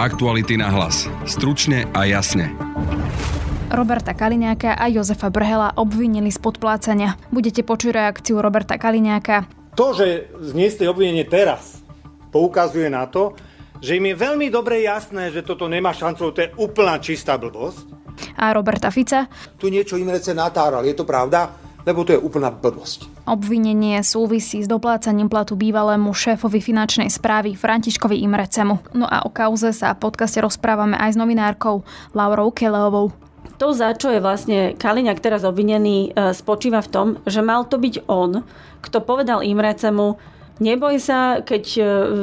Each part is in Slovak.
Aktuality na hlas. Stručne a jasne. Roberta Kaliňáka a Jozefa Brhela obvinili z podplácania. Budete počuť reakciu Roberta Kaliňáka. To, že zniesli obvinenie teraz, poukazuje na to, že im je veľmi dobre jasné, že toto nemá šancu, to je úplná čistá blbosť. A Roberta Fica? Tu niečo im rece natáral, je to pravda? Lebo to je úplná blbosť. Obvinenie súvisí s doplácaním platu bývalému šéfovi finančnej správy Františkovi Imrecemu. No a o kauze sa v podcaste rozprávame aj s novinárkou Laurou Keleovou. To, za čo je vlastne Kaliňák teraz obvinený, spočíva v tom, že mal to byť on, kto povedal Imrecemu: neboj sa, keď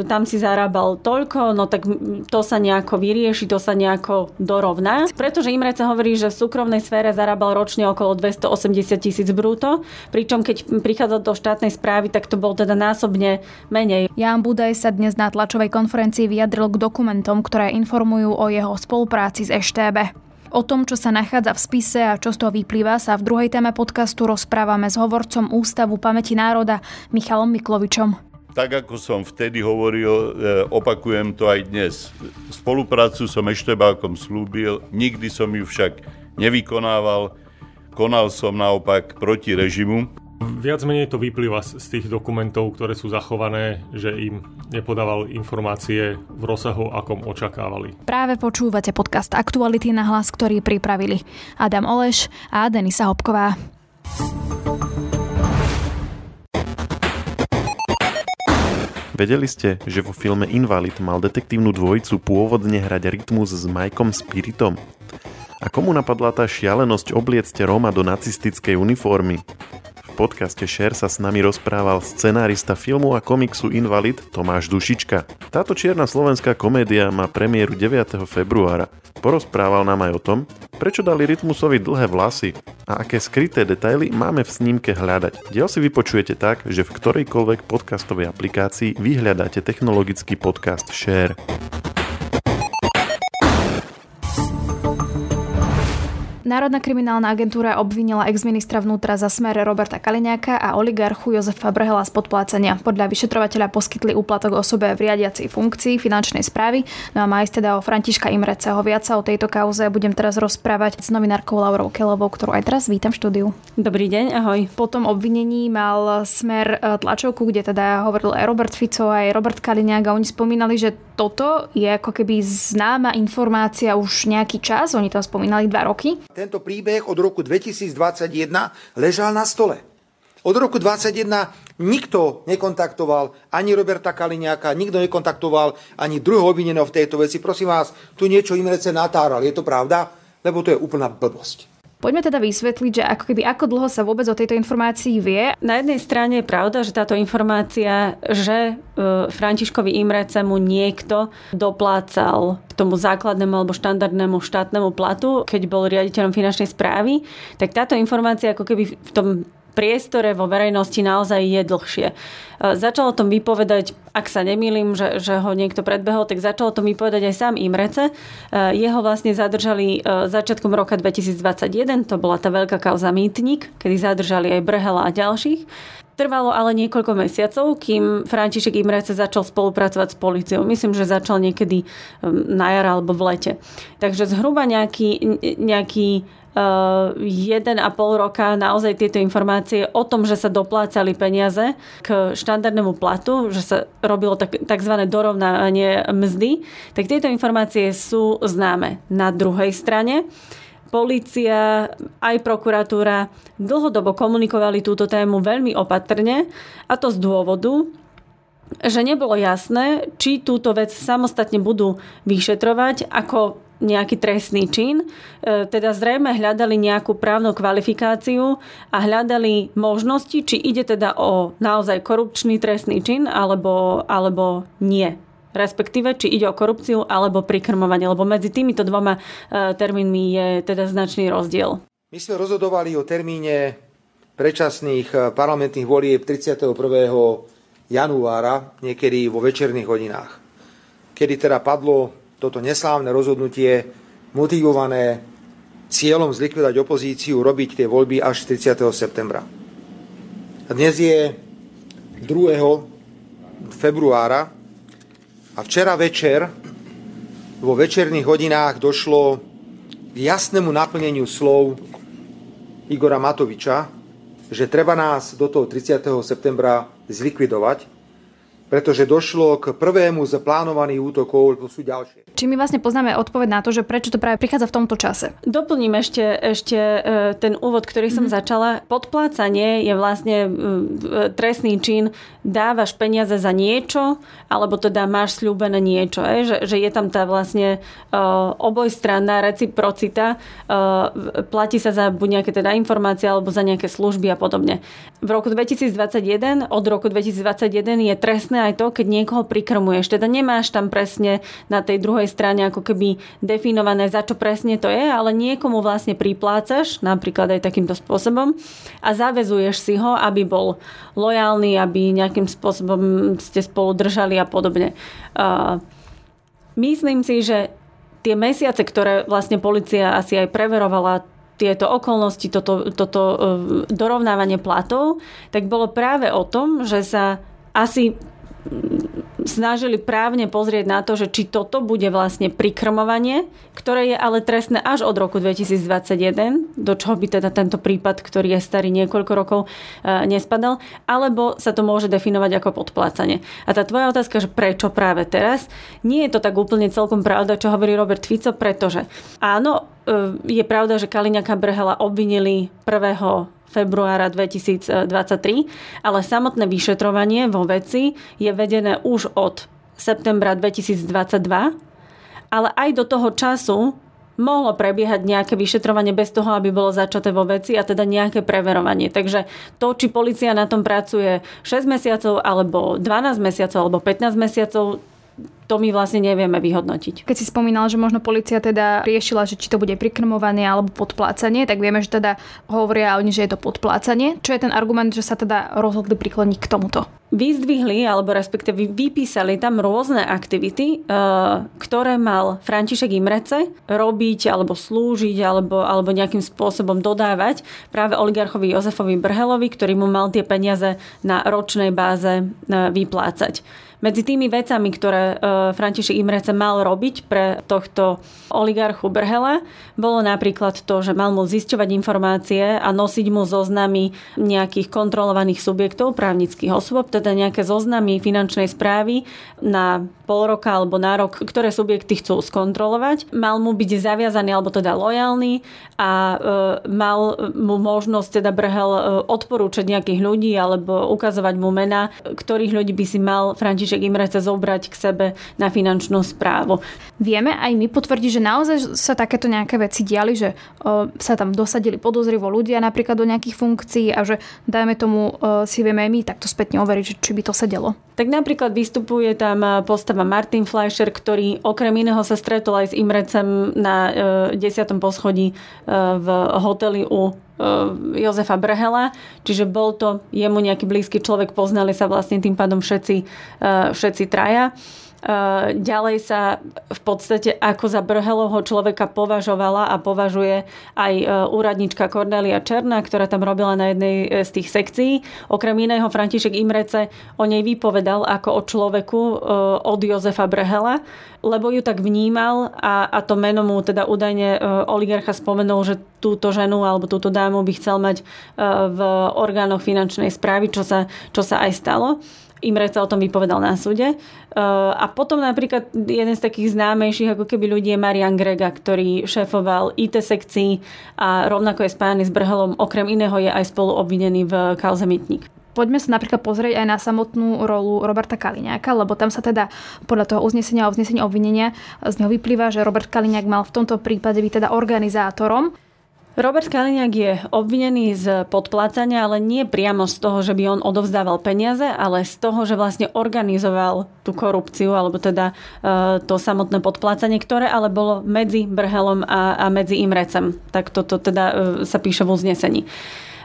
tam si zarábal toľko, no tak to sa nejako vyrieši, to sa nejako dorovná. Pretože Imrece hovorí, že v súkromnej sfére zarábal ročne okolo 280 000 brúto, pričom keď prichádzal do štátnej správy, tak to bol teda násobne menej. Ján Budaj sa dnes na tlačovej konferencii vyjadril k dokumentom, ktoré informujú o jeho spolupráci s EŠTB. O tom, čo sa nachádza v spise a čo z toho vyplýva, sa v druhej téme podcastu rozprávame s hovorcom Ústavu pamäti národa Michalom Miklovičom. Tak, ako som vtedy hovoril, opakujem to aj dnes. Spoluprácu som Eštebákom slúbil, nikdy som ju však nevykonával. Konal som naopak proti režimu. Viac menej to vyplýva z tých dokumentov, ktoré sú zachované, že im nepodával informácie v rozsahu, akom očakávali. Práve počúvate podcast Aktuality na hlas, ktorý pripravili Adam Oleš a Denisa Hopková. Vedeli ste, že vo filme Invalid mal detektívnu dvojicu pôvodne hrať Rytmus s Majkom Spiritom? A komu napadla tá šialenosť obliecť Róma do nacistickej uniformy? V podcaste Share sa s nami rozprával scenárista filmu a komiksu Invalid Tomáš Dušička. Táto čierna slovenská komédia má premiéru 9. februára. Porozprával nám aj o tom, prečo dali Rytmusovi dlhé vlasy a aké skryté detaily máme v snímke hľadať. Diel si vypočujete tak, že v ktorejkoľvek podcastovej aplikácii vyhľadáte technologický podcast Share. Národná kriminálna agentúra obvinila ex-ministra vnútra za Smer Roberta Kaliňáka a oligarchu Jozefa Brhela z podplácania. Podľa vyšetrovateľa poskytli úplatok osobe v riadiacej funkcii finančnej správy. No a má ísť teda o Františka Imreceho. Viac sa o tejto kauze budem teraz rozprávať s novinárkou Laurou Kelovou, ktorú aj teraz vítam v štúdiu. Dobrý deň, ahoj. Po tom obvinení mal Smer tlačovku, kde teda hovoril aj Robert Fico, aj Robert Kaliňák, a oni spomínali, že toto je ako keby známa informácia už nejaký čas, oni tam spomínali 2 roky. Tento príbeh od roku 2021 ležal na stole. Od roku 2021 nikto nekontaktoval ani Roberta Kaliňáka, nikto nekontaktoval ani druhého obvineného v tejto veci. Prosím vás, tu niečo Imrece natáral, je to pravda? Lebo to je úplná blbosť. Poďme teda vysvetliť, že ako dlho sa vôbec o tejto informácii vie. Na jednej strane je pravda, že táto informácia, že Františkovi Imrecemu niekto doplácal k tomu základnému alebo štandardnému štátnemu platu, keď bol riaditeľom finančnej správy, tak táto informácia ako keby v tom priestore vo verejnosti naozaj je dlhšie. Začal o tom vypovedať, ak sa nemýlim, že ho niekto predbehol, tak začal o tom vypovedať aj sám Imrece. Jeho vlastne zadržali začiatkom roka 2021, to bola tá veľká kauza Mýtnik, kedy zadržali aj Brhela a ďalších. Trvalo ale niekoľko mesiacov, kým František Imrece začal spolupracovať s políciou. Myslím, že začal niekedy na jar alebo v lete. Takže zhruba nejaký 1,5 roka naozaj tieto informácie o tom, že sa doplácali peniaze k štandardnému platu, že sa robilo tzv. Dorovnanie mzdy, tak tieto informácie sú známe. Na druhej strane polícia aj prokuratúra dlhodobo komunikovali túto tému veľmi opatrne, a to z dôvodu, že nebolo jasné, či túto vec samostatne budú vyšetrovať ako nejaký trestný čin. Teda zrejme hľadali nejakú právnu kvalifikáciu a hľadali možnosti, či ide teda o naozaj korupčný trestný čin alebo nie. Respektíve, či ide o korupciu alebo prikrmovanie, lebo medzi týmito dvoma termínmi je teda značný rozdiel. My sme rozhodovali o termíne predčasných parlamentných volieb 31. januára, niekedy vo večerných hodinách, kedy teda padlo toto neslávne rozhodnutie motivované cieľom zlikvidovať opozíciu, robiť tie voľby až 30. septembra. A dnes je 2. februára a včera večer vo večerných hodinách došlo k jasnému naplneniu slov Igora Matoviča, že treba nás do toho 30. septembra zlikvidovať, pretože došlo k prvému z plánovaných útokov, lebo sú ďalšie. Či my vlastne poznáme odpoveď na to, že prečo to práve prichádza v tomto čase? Doplním ešte ten úvod, ktorý som začala. Podplácanie je vlastne trestný čin. Dávaš peniaze za niečo, alebo teda máš sľúbené niečo. Že je tam tá vlastne obojstranná reciprocita. Platí sa za buď nejaké teda informácie, alebo za nejaké služby a podobne. V roku 2021, od roku 2021 je trestné aj to, keď niekoho prikrmuješ. Teda nemáš tam presne na tej druhej strane ako keby definované, za čo presne to je, ale niekomu vlastne priplácaš, napríklad aj takýmto spôsobom a zaväzuješ si ho, aby bol lojálny, aby nejakým spôsobom ste spolu držali a podobne. Myslím si, že tie mesiace, ktoré vlastne polícia asi aj preverovala, tieto okolnosti, toto dorovnávanie platov, tak bolo práve o tom, že sa asi snažili právne pozrieť na to, že či toto bude vlastne prikrmovanie, ktoré je ale trestné až od roku 2021, do čoho by teda tento prípad, ktorý je starý niekoľko rokov, nespadal, alebo sa to môže definovať ako podplácanie. A tá tvoja otázka, že prečo práve teraz, nie je to tak úplne celkom pravda, čo hovorí Robert Fico, pretože áno, je pravda, že Kaliňaka a Brhela obvinili 1. februára 2023, ale samotné vyšetrovanie vo veci je vedené už od septembra 2022, ale aj do toho času mohlo prebiehať nejaké vyšetrovanie bez toho, aby bolo začaté vo veci a teda nejaké preverovanie. Takže to, či polícia na tom pracuje 6 mesiacov, alebo 12 mesiacov, alebo 15 mesiacov, to my vlastne nevieme vyhodnotiť. Keď si spomínal, že možno polícia teda riešila, že či to bude prikrmovanie alebo podplácanie, tak vieme, že teda hovoria oni, že je to podplácanie. Čo je ten argument, že sa teda rozhodli prikloniť k tomuto? Vyzdvihli, alebo respektíve vypísali tam rôzne aktivity, ktoré mal František Imrece robiť, alebo slúžiť, alebo nejakým spôsobom dodávať práve oligarchovi Jozefovi Brhelovi, ktorý mu mal tie peniaze na ročnej báze vyplácať. Medzi tými vecami, ktoré František Imrece mal robiť pre tohto oligarchu Brhela, bolo napríklad to, že mal mu zisťovať informácie a nosiť mu zoznamy nejakých kontrolovaných subjektov, právnických osôb, teda nejaké zoznamy finančnej správy na pol roka alebo na rok, ktoré subjekty chcú skontrolovať. Mal mu byť zaviazaný alebo teda lojálny a mal mu možnosť teda Brhel odporúčať nejakých ľudí alebo ukazovať mu mená, ktorých ľudí by si mal František Imrece zobrať k sebe na finančnú správu. Vieme aj my potvrdiť, že naozaj sa takéto nejaké veci diali, že sa tam dosadili podozrivo ľudia napríklad do nejakých funkcií a že dajme tomu si vieme aj my takto spätne overiť, či by to sa delo. Tak napríklad vystupuje tam postava Martin Fleischer, ktorý okrem iného sa stretol aj s Imrecem na 10. poschodí v hoteli u Jozefa Brhela, čiže bol to jemu nejaký blízky človek, poznali sa vlastne tým pádom všetci traja. Ďalej sa v podstate ako za Brhelovho človeka považovala a považuje aj úradnička Kornélia Černá, ktorá tam robila na jednej z tých sekcií. Okrem iného František Imrece o nej vypovedal ako o človeku od Jozefa Brhela, lebo ju tak vnímal a to meno mu teda údajne oligarcha spomenul, že túto ženu alebo túto dámu by chcel mať v orgánoch finančnej správy, čo sa aj stalo. Imrece o tom vypovedal na súde. A potom napríklad jeden z takých známejších ako keby ľudí je Marian Grega, ktorý šéfoval IT sekcii a rovnako je spájany s Brhelom. Okrem iného je aj spolu obvinený v kauze Mytník. Poďme sa napríklad pozrieť aj na samotnú rolu Roberta Kaliňáka, lebo tam sa teda podľa toho uznesenia a uznesenia obvinenia z neho vyplýva, že Robert Kaliňák mal v tomto prípade byť teda organizátorom. Robert Kaliňák je obvinený z podplácania, ale nie priamo z toho, že by on odovzdával peniaze, ale z toho, že vlastne organizoval tú korupciu, alebo teda to samotné podplácanie, ktoré ale bolo medzi Brhelom a medzi Imrecem. Tak toto teda sa píše v uznesení.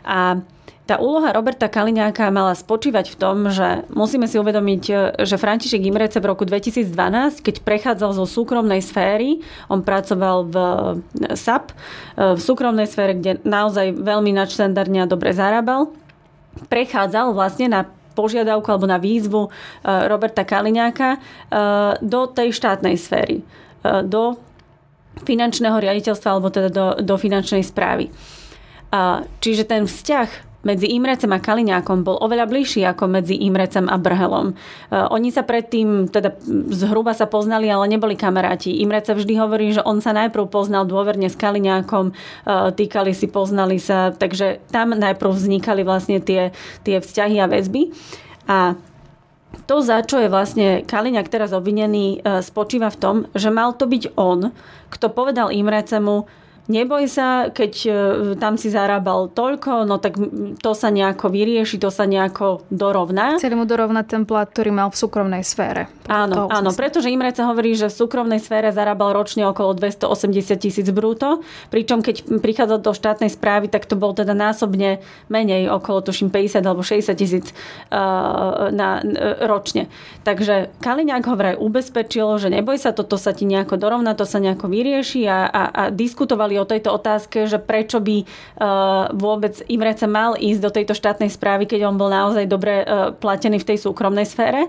A tá úloha Roberta Kaliňáka mala spočívať v tom, že musíme si uvedomiť, že František Imrece v roku 2012, keď prechádzal zo súkromnej sféry, on pracoval v SAP, v súkromnej sfére, kde naozaj veľmi nadštandardne a dobre zarábal, prechádzal vlastne na požiadavku alebo na výzvu Roberta Kaliňáka do tej štátnej sféry. do finančného riaditeľstva alebo teda do finančnej správy. Čiže ten vzťah medzi Imrecem a Kaliňákom bol oveľa bližší ako medzi Imrecem a Brhelom. Oni sa predtým, teda zhruba sa poznali, ale neboli kamaráti. Imrec sa vždy hovorí, že on sa najprv poznal dôverne s Kaliňákom, týkali si, poznali sa, takže tam najprv vznikali vlastne tie vzťahy a väzby. A to, za čo je vlastne Kaliňák teraz obvinený, spočíva v tom, že mal to byť on, kto povedal Imrecemu: neboj sa, keď tam si zarábal toľko, no tak to sa nejako vyrieši, to sa nejako dorovná. Chceli mu dorovnať ten plat, ktorý mal v súkromnej sfére. Áno, pretože Imrec sa hovorí, že v súkromnej sfére zarábal ročne okolo 280 000 brúto, pričom keď prichádzal do štátnej správy, tak to bol teda násobne menej, okolo tuším 50 alebo 60 000 ročne. Takže Kaliňák ho vraj ubezpečil, že neboj sa, toto sa ti nejako dorovná, to sa nejako vyrieši a diskutovali o tejto otázke, že prečo by vôbec Imreca mal ísť do tejto štátnej správy, keď on bol naozaj dobre platený v tej súkromnej sfére.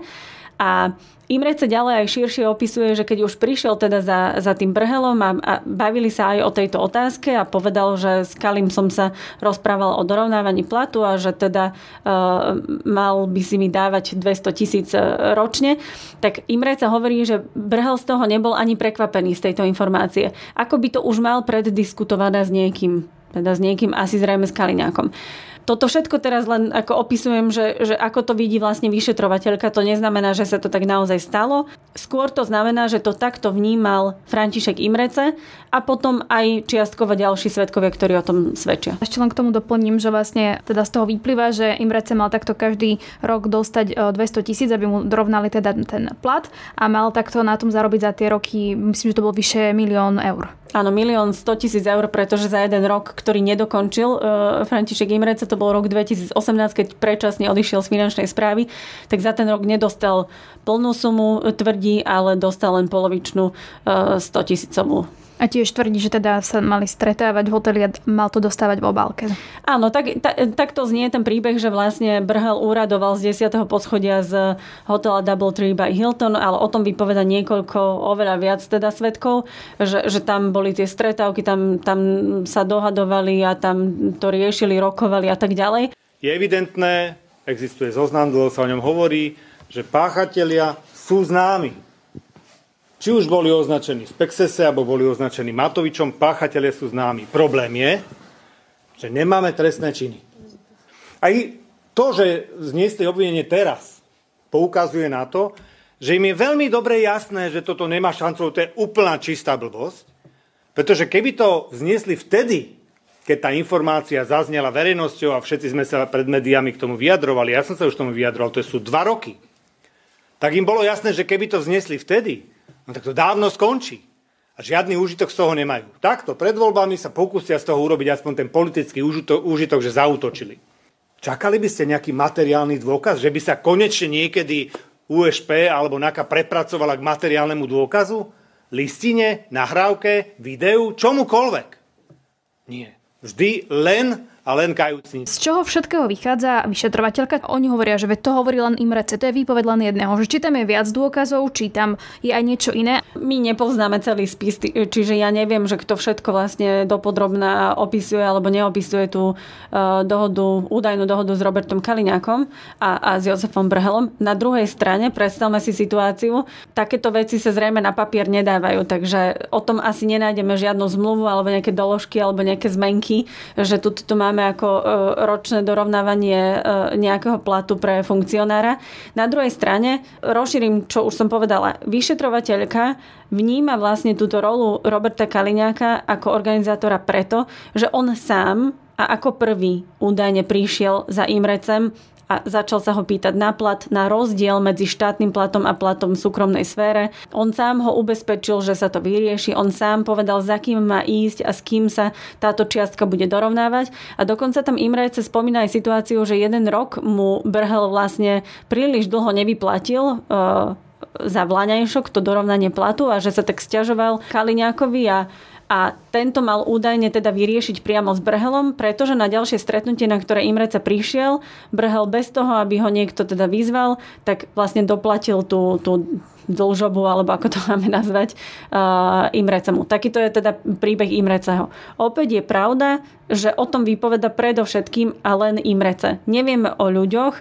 A Imreca ďalej aj širšie opisuje, že keď už prišiel teda za tým Brhelom a bavili sa aj o tejto otázke a povedal, že s Kalim som sa rozprával o dorovnávaní platu a že teda mal by si mi dávať 200 000 ročne, tak Imreca hovorí, že Brhel z toho nebol ani prekvapený z tejto informácie. Ako by to už mal preddiskutované s niekým, asi zrejme s Kaliňákom. Toto všetko teraz len ako opisujem, že ako to vidí vlastne vyšetrovateľka, to neznamená, že sa to tak naozaj stalo. Skôr to znamená, že to takto vnímal František Imrece a potom aj čiastkovo ďalší svedkovia, ktorí o tom svedčia. Ešte len k tomu doplním, že vlastne teda z toho vyplýva, že Imrece mal takto každý rok dostať 200 000, aby mu dorovnali teda ten plat a mal takto na tom zarobiť za tie roky, myslím, že to bolo vyše 1 000 000 eur. Áno, 1 100 000 eur, pretože za jeden rok, ktorý nedokončil František Imrece, to bol rok 2018, keď predčasne odišiel z finančnej správy, tak za ten rok nedostal plnú sumu, tvrdí, ale dostal len polovičnú 100 000 eur. A tiež tvrdí, že teda sa mali stretávať v hoteli a mal to dostávať v obálke. Áno, tak to znie ten príbeh, že vlastne Brhel úradoval z 10. poschodia z hotela DoubleTree by Hilton, ale o tom vypoveda niekoľko, oveľa viac teda svedkov, že tam boli tie stretávky, tam sa dohadovali a tam to riešili, rokovali a tak ďalej. Je evidentné, existuje zoznam, dlho sa o ňom hovorí, že páchatelia sú známi. Či už boli označení v Pexese, alebo boli označení Matovičom, páchatelia sú známi. Problém je, že nemáme trestné činy. Aj to, že zniesli obvinenie teraz, poukazuje na to, že im je veľmi dobre jasné, že toto nemá šancu, to je úplná čistá blbosť, pretože keby to zniesli vtedy, keď tá informácia zaznela verejnosťou a všetci sme sa pred médiami k tomu vyjadrovali, ja som sa už tomu vyjadroval, to sú 2 roky, tak im bolo jasné, že keby to zniesli vtedy, no tak to dávno skončí a žiadny úžitok z toho nemajú. Takto pred voľbami sa pokúsia z toho urobiť aspoň ten politický úžitok, že zaútočili. Čakali by ste nejaký materiálny dôkaz, že by sa konečne niekedy USP alebo NAKA prepracovala k materiálnemu dôkazu? Listine, nahrávke, videu, čomukoľvek? Nie. Vždy len a len kajúcnici. Z čoho všetkého vychádza vyšetrovateľka? Oni hovoria, že to hovorí len Imrece, to je výpoveď len jedného, že či tam je viac dôkazov, či tam je aj niečo iné. My nepoznáme celý spis, čiže ja neviem, že kto všetko vlastne dopodrobná opisuje alebo neopisuje tú dohodu, údajnú dohodu s Robertom Kaliňákom a s Jozefom Brhelom. Na druhej strane, predstavme si situáciu, takéto veci sa zrejme na papier nedávajú, takže o tom asi nenájdeme žiadnu zmluvu alebo nejaké doložky alebo nejaké zmenky, že tu máme ako ročné dorovnávanie nejakého platu pre funkcionára. Na druhej strane, rozšírim, čo už som povedala, vyšetrovateľka vníma vlastne túto rolu Roberta Kaliňáka ako organizátora preto, že on sám a ako prvý údajne prišiel za Imrecem a začal sa ho pýtať na plat, na rozdiel medzi štátnym platom a platom v súkromnej sfére. On sám ho ubezpečil, že sa to vyrieši, on sám povedal, za kým má ísť a s kým sa táto čiastka bude dorovnávať. A dokonca tam Imrece spomína aj situáciu, že 1 rok mu Brhel vlastne príliš dlho nevyplatil za vláňajšok, to dorovnanie platu, a že sa tak sťažoval Kaliňákovi a a tento mal údajne teda vyriešiť priamo s Brhelom, pretože na ďalšie stretnutie, na ktoré Imreca prišiel, Brhel bez toho, aby ho niekto teda vyzval, tak vlastne doplatil tú dlžobu, alebo ako to máme nazvať, Imrecamu. Takýto je teda príbeh Imrecaho. Opäť je pravda, že o tom vypoveda predovšetkým a len Imreca. Nevieme o ľuďoch,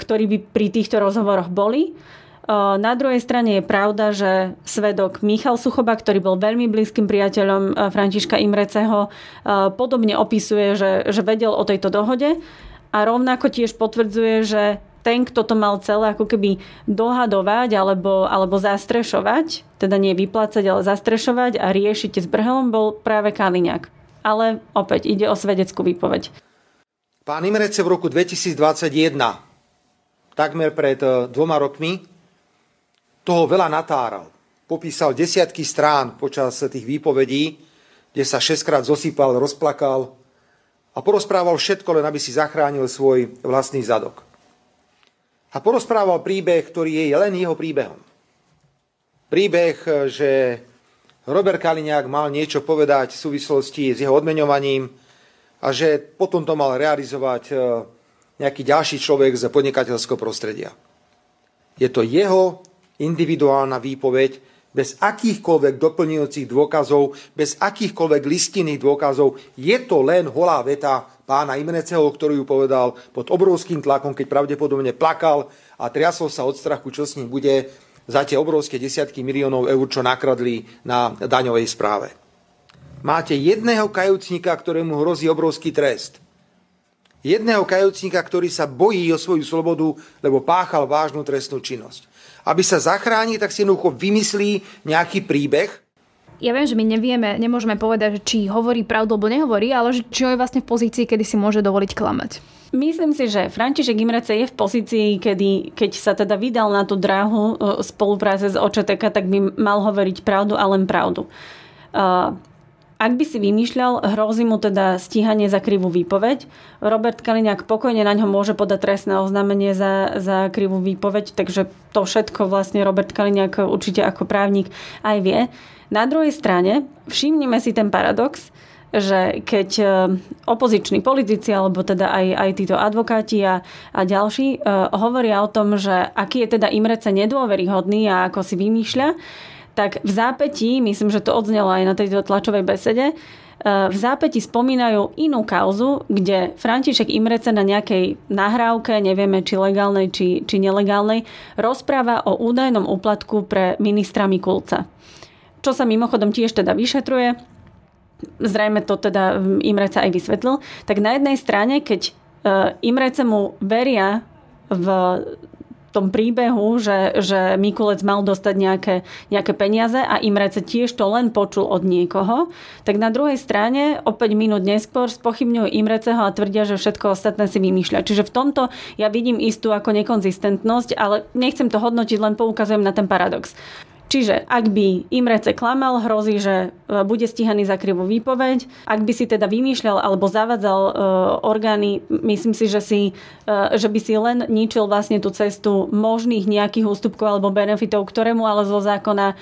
ktorí by pri týchto rozhovoroch boli. Na druhej strane je pravda, že svedok Michal Suchoba, ktorý bol veľmi blízkym priateľom Františka Imreceho, podobne opisuje, že vedel o tejto dohode a rovnako tiež potvrdzuje, že ten, kto to mal celé ako keby dohadovať alebo zastrešovať, teda nie vyplácať, ale zastrešovať a riešiť s Brhelom, bol práve Kaliňák. Ale opäť ide o svedeckú výpoveď. Pán Imrece v roku 2021, takmer pred 2 rokmi, toho veľa natáral. Popísal desiatky strán počas tých výpovedí, kde sa 6-krát zosypal, rozplakal a porozprával všetko, len aby si zachránil svoj vlastný zadok. A porozprával príbeh, ktorý je len jeho príbehom. Príbeh, že Robert Kaliňák mal niečo povedať v súvislosti s jeho odmeňovaním a že potom to mal realizovať nejaký ďalší človek z podnikateľského prostredia. Je to jeho individuálna výpoveď bez akýchkoľvek doplňujúcich dôkazov, bez akýchkoľvek listinných dôkazov. Je to len holá veta pána Imreceho, ktorý ju povedal pod obrovským tlakom, keď pravdepodobne plakal a triasol sa od strachu, čo s ním bude za tie obrovské desiatky miliónov eur, čo nakradli na daňovej správe. Máte jedného kajúcnika, ktorému hrozí obrovský trest. Jedného kajúcnika, ktorý sa bojí o svoju slobodu, lebo páchal vážnu trestnú činnosť. Aby sa zachránil, tak si jednoducho vymyslí nejaký príbeh. Ja viem, že my nevieme, nemôžeme povedať, či hovorí pravdu, alebo nehovorí, ale čo je vlastne v pozícii, kedy si môže dovoliť klamať. Myslím si, že František Imrece je v pozícii, keď sa teda vydal na tú dráhu spolupráce s OČTK, tak by mal hovoriť pravdu a len pravdu. Ak by si vymýšľal, hrozí mu teda stíhanie za krivú výpoveď. Robert Kaliňák pokojne na ňo môže podať trestné oznámenie za krivú výpoveď, takže to všetko vlastne Robert Kaliňák určite ako právnik aj vie. Na druhej strane všimnime si ten paradox, že keď opoziční politici alebo teda aj títo advokáti a ďalší hovoria o tom, že aký je teda Imrece nedôveryhodný a ako si vymýšľa, tak v zápätí, myslím, že to odznelo aj na tejto tlačovej besede, v zápäti spomínajú inú kauzu, kde František Imrece na nejakej nahrávke, nevieme či legálnej, či nelegálnej, rozpráva o údajnom úplatku pre ministra Mikulca. Čo sa mimochodom tiež teda vyšetruje, zrejme to teda Imrece aj vysvetlil, tak na jednej strane, keď Imrece mu veria v tom príbehu, že Mikulec mal dostať nejaké peniaze a Imrece tiež to len počul od niekoho, tak na druhej strane o 5 minút neskôr spochybňujú Imreceho a tvrdia, že všetko ostatné si vymýšľa. Čiže v tomto ja vidím istú ako nekonzistentnosť, ale nechcem to hodnotiť, len poukazujem na ten paradox. Čiže ak by Imrece klamal, hrozí, že bude stíhaný za krivú výpoveď. Ak by si teda vymýšľal alebo zavadzal orgány, myslím si, že by si len ničil vlastne tú cestu možných nejakých ústupkov alebo benefitov, ktorému ale zo zákona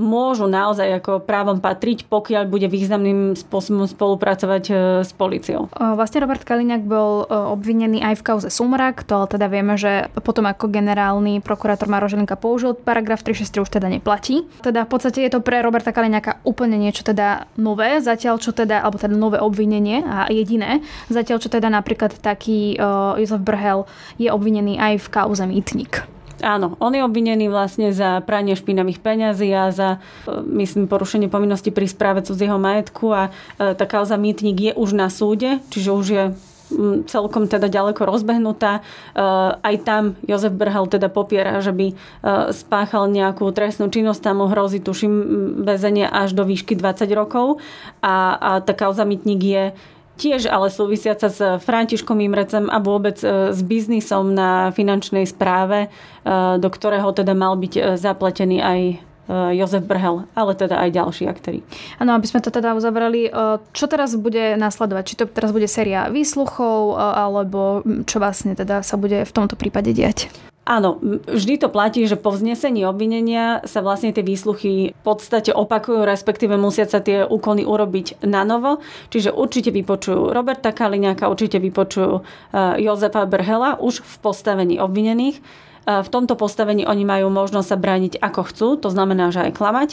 môžu naozaj ako právom patriť, pokiaľ bude významným spôsobom spolupracovať s políciou. Vlastne Robert Kaliňák bol obvinený aj v kauze Sumrak, to ale teda vieme, že potom ako generálny prokurátor Maro Žilinka použil paragraf 363 už teda neplatí. Teda v podstate je to pre Roberta Kaliňáka úplne niečo teda nové, zatiaľ čo teda, alebo teda nové obvinenie a jediné, zatiaľ čo teda napríklad taký Jozef Brhel je obvinený aj v kauze Mýtnik. Áno, on je obvinený vlastne za pranie špinavých peňazí a za, myslím, porušenie povinnosti pri správe cudzieho majetku a tá kauza Mýtnik je už na súde, čiže už je celkom teda ďaleko rozbehnutá. Aj tam Jozef Brhel teda popiera, že by spáchal nejakú trestnú činnosť, tam mu hrozí tuším väzenie až do výšky 20 rokov a tá kauza Mýtnik je tiež ale súvisiaca s Františkom Imrecem a vôbec s biznisom na finančnej správe, do ktorého teda mal byť zapletený aj Jozef Brhel, ale teda aj ďalší aktéri. Áno, aby sme to teda uzavreli, čo teraz bude nasledovať? Či to teraz bude séria výsluchov, alebo čo vlastne teda sa bude v tomto prípade diať? Áno, vždy to platí, že po vznesení obvinenia sa vlastne tie výsluchy v podstate opakujú, respektíve musia sa tie úkony urobiť na novo. Čiže určite vypočujú Roberta Kaliňáka, určite vypočujú Jozefa Brhela už v postavení obvinených. V tomto postavení oni majú možnosť sa brániť ako chcú, to znamená, že aj klamať.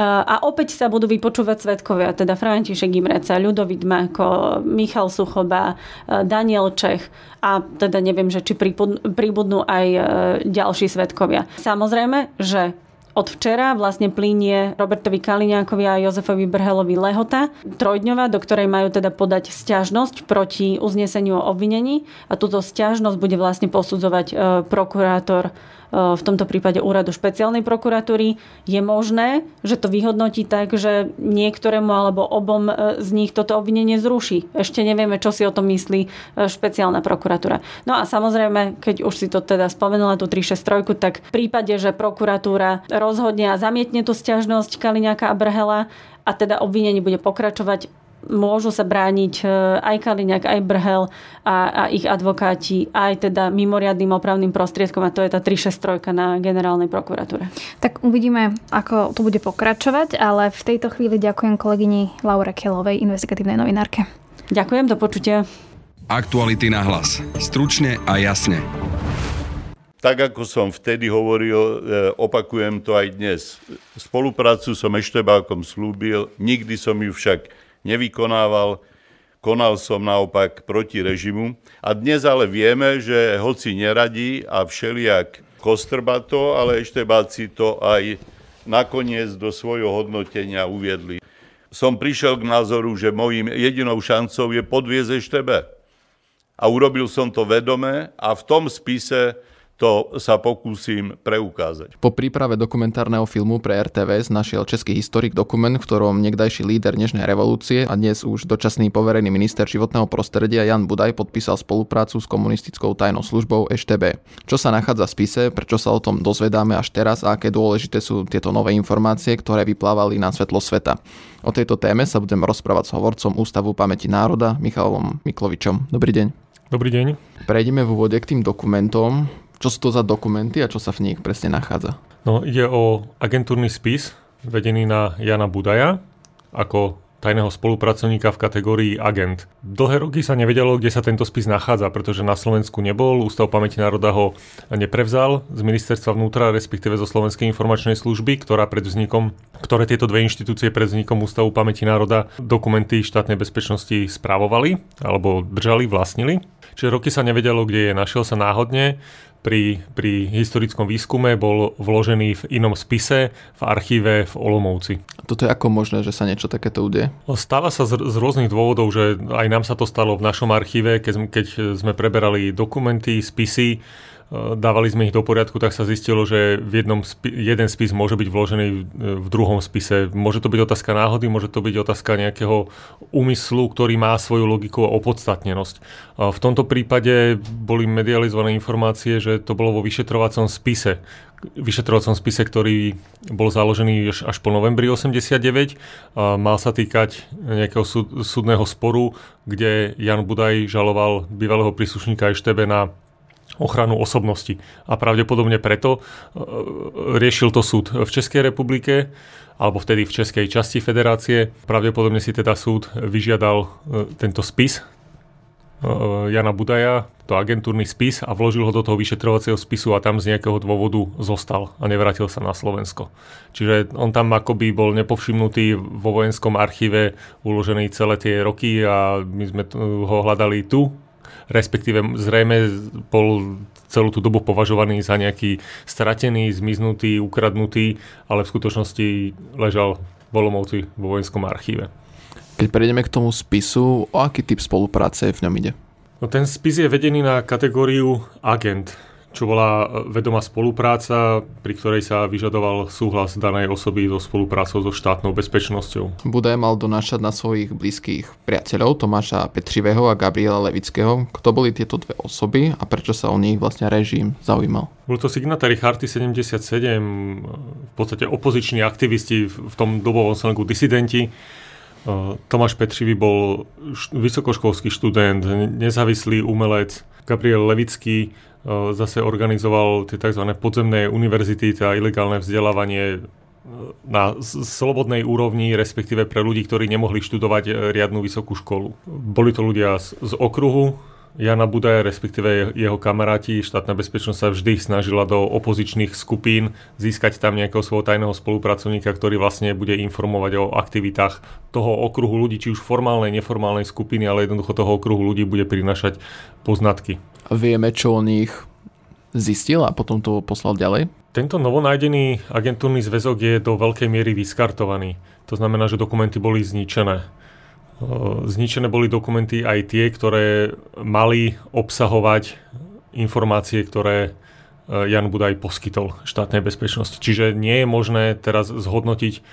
A opäť sa budú vypočúvať svedkovia, teda František Imreca, Ľudovít Máko, Michal Suchoba, Daniel Čech a teda neviem, že či pribudnú aj ďalší svedkovia. Samozrejme, že od včera vlastne plynie Robertovi Kaliňákovi a Jozefovi Brhelovi lehota trojdňová, do ktorej majú teda podať sťažnosť proti uzneseniu o obvinení a túto sťažnosť bude vlastne posudzovať prokurátor, v tomto prípade úradu špeciálnej prokuratúry. Je možné, že to vyhodnotí tak, že niektorému alebo obom z nich toto obvinenie zruší. Ešte nevieme, čo si o tom myslí špeciálna prokuratúra. No a samozrejme, keď už si to teda spomenula, tú 363, tak v prípade, že prokuratúra rozhodne a zamietne tú sťažnosť Kaliňáka a Brhela a teda obvinenie bude pokračovať, môžu sa brániť aj Kaliňák, aj Brhel a ich advokáti, aj teda mimoriadnym opravným prostriedkom, a to je tá 363 na generálnej prokuratúre. Tak uvidíme, ako to bude pokračovať, ale v tejto chvíli ďakujem kolegyni Laure Keľovej, investigatívnej novinárke. Ďakujem, do počutia. Aktuality na hlas. Stručne a jasne. Tak, ako som vtedy hovoril, opakujem to aj dnes. Spoluprácu som Eštebákom slúbil, nikdy som ju však nevykonával, konal som naopak proti režimu. A dnes ale vieme, že hoci neradi a všelijak kostrba to, ale Eštebáci to aj nakoniec do svojho hodnotenia uviedli. Som prišiel k názoru, že mojím jedinou šancou je podviezť Eštebe. A urobil som to vedome a v tom spise to sa pokúsim preukázať. Po príprave dokumentárneho filmu pre RTVS našiel český historik dokument, v ktorom niekdajší líder dnešnej revolúcie a dnes už dočasný poverený minister životného prostredia Jan Budaj podpísal spoluprácu s komunistickou tajnou službou EŠTB. Čo sa nachádza v spise, prečo sa o tom dozvedáme až teraz a aké dôležité sú tieto nové informácie, ktoré vyplávali na svetlo sveta. O tejto téme sa budem rozprávať s hovorcom Ústavu pamäti národa Michalom Miklovičom. Dobrý deň. Dobrý deň. Prejdeme v úvode k tým dokumentom. Čo sú to za dokumenty a čo sa v nich presne nachádza? No, ide o agentúrny spis vedený na Jana Budaja ako tajného spolupracovníka v kategórii agent. Dlhé roky sa nevedelo, kde sa tento spis nachádza, pretože na Slovensku nebol, Ústav pamäti národa ho neprevzal z ministerstva vnútra, respektíve zo Slovenskej informačnej služby, ktoré tieto dve inštitúcie pred vznikom Ústavu pamäti národa dokumenty štátnej bezpečnosti správovali alebo držali, vlastnili. Čiže roky sa nevedelo, kde je, našiel sa náhodne. Pri historickom výskume bol vložený v inom spise v archíve v Olomouci. Toto je ako možné, že sa niečo takéto udeje? Stáva sa z rôznych dôvodov, že aj nám sa to stalo v našom archíve, keď sme preberali dokumenty, spisy, dávali sme ich do poriadku, tak sa zistilo, že v jeden spis môže byť vložený v druhom spise. Môže to byť otázka náhody, môže to byť otázka nejakého úmyslu, ktorý má svoju logiku a opodstatnenosť. V tomto prípade boli medializované informácie, že to bolo vo vyšetrovacom spise, ktorý bol založený až po novembri 89. Mal sa týkať nejakého súdneho sporu, kde Jan Budaj žaloval bývalého príslušníka Eštebe na ochranu osobnosti. A pravdepodobne preto riešil to súd v Českej republike, alebo vtedy v českej časti federácie. Pravdepodobne si teda súd vyžiadal tento spis Jana Budaja, to agentúrny spis, a vložil ho do toho vyšetrovacieho spisu a tam z nejakého dôvodu zostal a nevrátil sa na Slovensko. Čiže on tam akoby bol nepovšimnutý vo vojenskom archíve, uložený celé tie roky a my sme ho hľadali tu, respektíve zrejme bol celú tú dobu považovaný za nejaký stratený, zmiznutý, ukradnutý, ale v skutočnosti ležal v Olomouci vo vojenskom archíve. Keď prejdeme k tomu spisu, o aký typ spolupráce v ňom ide? No, ten spis je vedený na kategóriu agent, čo bola vedomá spolupráca, pri ktorej sa vyžadoval súhlas danej osoby so spoluprácou so štátnou bezpečnosťou. Budaj mal donášať na svojich blízkych priateľov Tomáša Petrivého a Gabriela Levického. Kto boli tieto dve osoby a prečo sa o nich vlastne režim zaujímal? Bol to signatári Charty 77, v podstate opoziční aktivisti, v tom dobovom slangu disidenti. Tomáš Petrivý bol vysokoškolský študent, nezávislý umelec, Gabriel Levický zase organizoval tie tzv. Podzemné univerzity, teda ilegálne vzdelávanie na slobodnej úrovni, respektíve pre ľudí, ktorí nemohli študovať riadnu vysokú školu. Boli to ľudia z okruhu Jana Budaja, respektíve jeho kamaráti. Štátna bezpečnosť sa vždy snažila do opozičných skupín získať tam nejakého svojho tajného spolupracovníka, ktorý vlastne bude informovať o aktivitách toho okruhu ľudí, či už formálnej, neformálnej skupiny, ale jednoducho toho okruhu ľudí bude prinašať poznatky. Vieme, čo on ich zistil a potom to poslal ďalej? Tento novonájdený agentúrny zväzok je do veľkej miery vyskartovaný. To znamená, že dokumenty boli zničené. Zničené boli dokumenty aj tie, ktoré mali obsahovať informácie, ktoré Jan Budaj poskytol štátnej bezpečnosti. Čiže nie je možné teraz zhodnotiť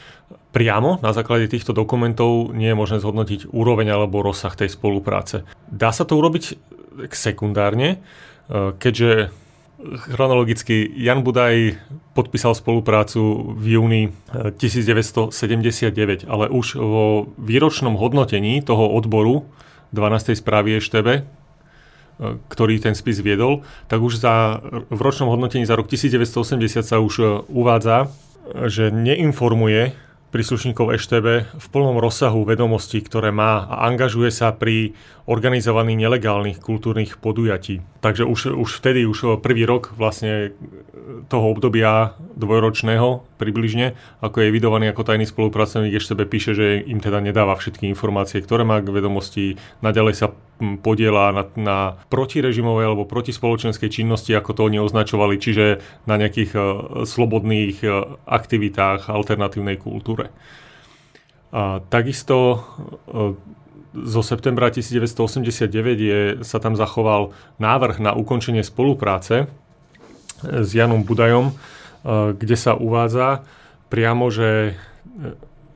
priamo na základe týchto dokumentov, nie je možné zhodnotiť úroveň alebo rozsah tej spolupráce. Dá sa to urobiť sekundárne, keďže chronologicky Jan Budaj podpísal spoluprácu v júni 1979, ale už vo výročnom hodnotení toho odboru 12. správy EŠTB, ktorý ten spis viedol, tak už v ročnom hodnotení za rok 1980 sa už uvádza, že neinformuje príslušníkov EŠTB v plnom rozsahu vedomostí, ktoré má, a angažuje sa pri organizovaní nelegálnych kultúrnych podujatí. Takže už vtedy prvý rok vlastne toho obdobia dvojročného približne, ako je evidovaný ako tajný spolupracovník EŠTB, píše, že im teda nedáva všetky informácie, ktoré má k vedomosti. Naďalej sa podieľa na protirežimovej alebo protispoločenskej činnosti, ako to oni označovali, čiže na nejakých slobodných aktivitách alternatívnej kultúre. A takisto zo septembra 1989 sa tam zachoval návrh na ukončenie spolupráce s Janom Budajom, kde sa uvádza priamo, že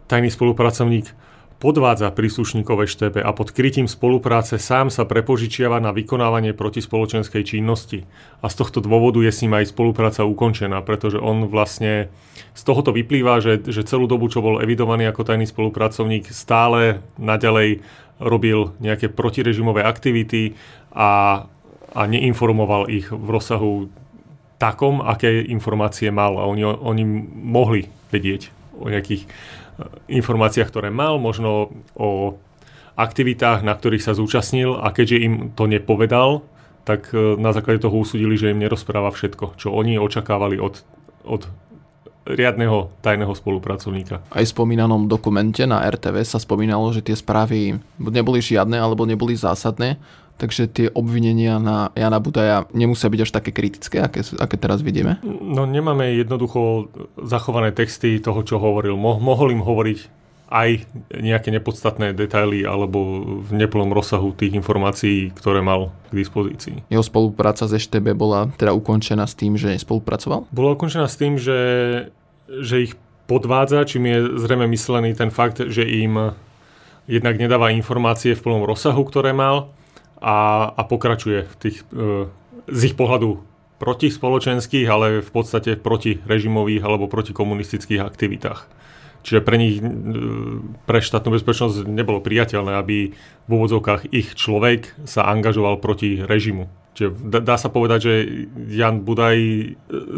tajný spolupracovník podvádza príslušníkov EŠTB a pod krytím spolupráce sám sa prepožičiava na vykonávanie protispoločenskej činnosti. A z tohto dôvodu je s ním aj spolupráca ukončená, pretože on vlastne z tohoto vyplýva, že celú dobu, čo bol evidovaný ako tajný spolupracovník, stále naďalej robil nejaké protirežimové aktivity a neinformoval ich v rozsahu takom, aké informácie mal. A oni mohli vedieť o nejakých informáciách, ktoré mal, možno o aktivitách, na ktorých sa zúčastnil, a keďže im to nepovedal, tak na základe toho usúdili, že im nerozpráva všetko, čo oni očakávali od riadneho tajného spolupracovníka. Aj v spomínanom dokumente na RTV sa spomínalo, že tie správy neboli žiadne alebo neboli zásadné, takže tie obvinenia na Jana Budaja nemusia byť až také kritické, aké teraz vidíme? No nemáme jednoducho zachované texty toho, čo hovoril. Mohol im hovoriť aj nejaké nepodstatné detaily alebo v neplnom rozsahu tých informácií, ktoré mal k dispozícii. Jeho spolupráca s EŠTB bola teda ukončená s tým, že spolupracoval? Bola ukončená s tým, že ich podvádza, čím je zrejme myslený ten fakt, že im jednak nedáva informácie v plnom rozsahu, ktoré mal, a pokračuje v tých, z ich pohľadu protispoločenských, ale v podstate protirežimových alebo protikomunistických aktivitách. Čiže pre nich, pre štátnu bezpečnosť, nebolo priateľné, aby v úvodzovkách ich človek sa angažoval proti režimu. Čiže dá sa povedať, že Jan Budaj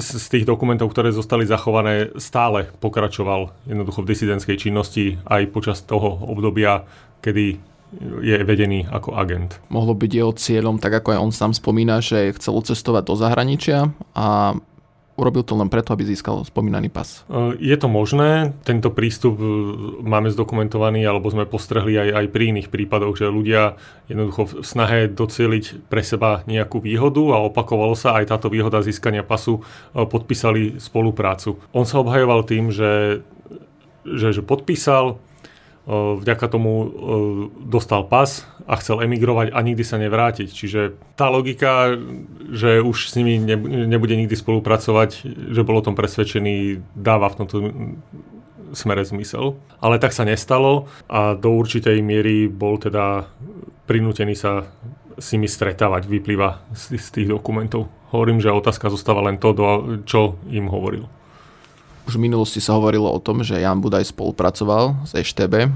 z tých dokumentov, ktoré zostali zachované, stále pokračoval jednoducho v disidentskej činnosti aj počas toho obdobia, kedy je vedený ako agent. Mohlo byť jeho cieľom, tak ako aj on sám spomína, že chcel cestovať do zahraničia a urobil to len preto, aby získal spomínaný pas. Je to možné. Tento prístup máme zdokumentovaný, alebo sme postrehli aj pri iných prípadoch, že ľudia jednoducho v snahe docieliť pre seba nejakú výhodu, a opakovalo sa aj táto výhoda získania pasu, podpísali spoluprácu. On sa obhajoval tým, že podpísal, vďaka tomu dostal pas a chcel emigrovať a nikdy sa nevrátiť. Čiže tá logika, že už s nimi nebude nikdy spolupracovať, že bol o tom presvedčený, dáva v tomto smere zmysel. Ale tak sa nestalo a do určitej miery bol teda prinútený sa s nimi stretávať, vyplýva z tých dokumentov. Hovorím, že otázka zostáva len to, čo im hovoril. Už v minulosti sa hovorilo o tom, že Jan Budaj spolupracoval s EŠTB.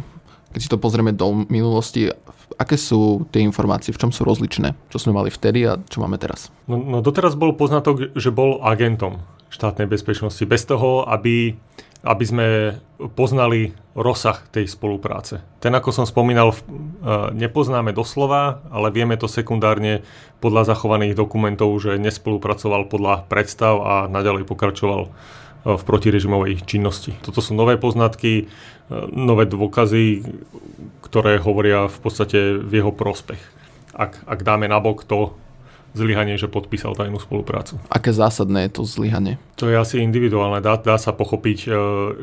Keď si to pozrieme do minulosti, v aké sú tie informácie, v čom sú rozličné, čo sme mali vtedy a čo máme teraz? No doteraz bol poznatok, že bol agentom štátnej bezpečnosti, bez toho, aby sme poznali rozsah tej spolupráce. Ten, ako som spomínal, nepoznáme doslova, ale vieme to sekundárne podľa zachovaných dokumentov, že nespolupracoval podľa predstav a naďalej pokračoval v protirežimovej činnosti. Toto sú nové poznatky, nové dôkazy, ktoré hovoria v podstate v jeho prospech. Ak dáme nabok to zlyhanie, že podpísal tajnú spoluprácu. Aké zásadné je to zlyhanie? To je asi individuálne. Dá sa pochopiť,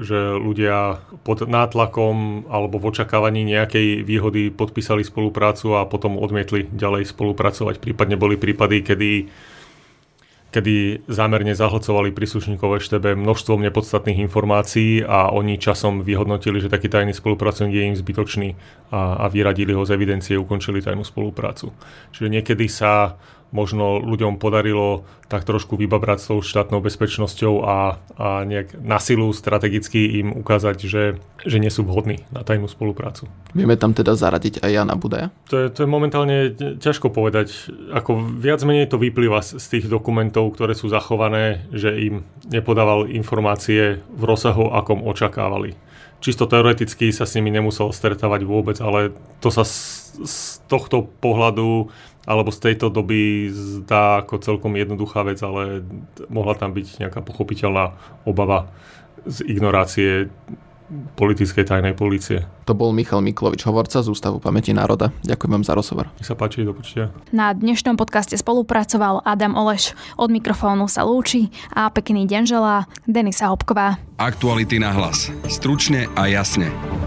že ľudia pod nátlakom alebo v očakávaní nejakej výhody podpísali spoluprácu a potom odmietli ďalej spolupracovať. Prípadne boli prípady, kedy zámerne zahlcovali príslušníkov EŠTB množstvom nepodstatných informácií a oni časom vyhodnotili, že taký tajný spolupracovník je im zbytočný a vyradili ho z evidencie, ukončili tajnú spoluprácu. Čiže niekedy sa možno ľuďom podarilo tak trošku vybabrať s tou štátnou bezpečnosťou a nejak na silu strategicky im ukázať, že nie sú vhodní na tajnú spoluprácu. Vieme tam teda zaradiť aj Jana Budaja? To je momentálne ťažko povedať. Ako viac menej to vyplýva z tých dokumentov, ktoré sú zachované, že im nepodával informácie v rozsahu, akom očakávali. Čisto teoreticky sa s nimi nemusel stretávať vôbec, ale to sa z tohto pohľadu alebo z tejto doby zdá ako celkom jednoduchá vec, ale mohla tam byť nejaká pochopiteľná obava z ignorácie politickej tajnej polície. To bol Michal Miklovič, hovorca z Ústavu pamäti národa. Ďakujem vám za rozhovor. Nech sa páči, do počutia. Na dnešnom podcaste spolupracoval Adam Oleš. Od mikrofónu sa lúči a pekný deň želá Denisa Hopková. Aktuality na hlas. Stručne a jasne.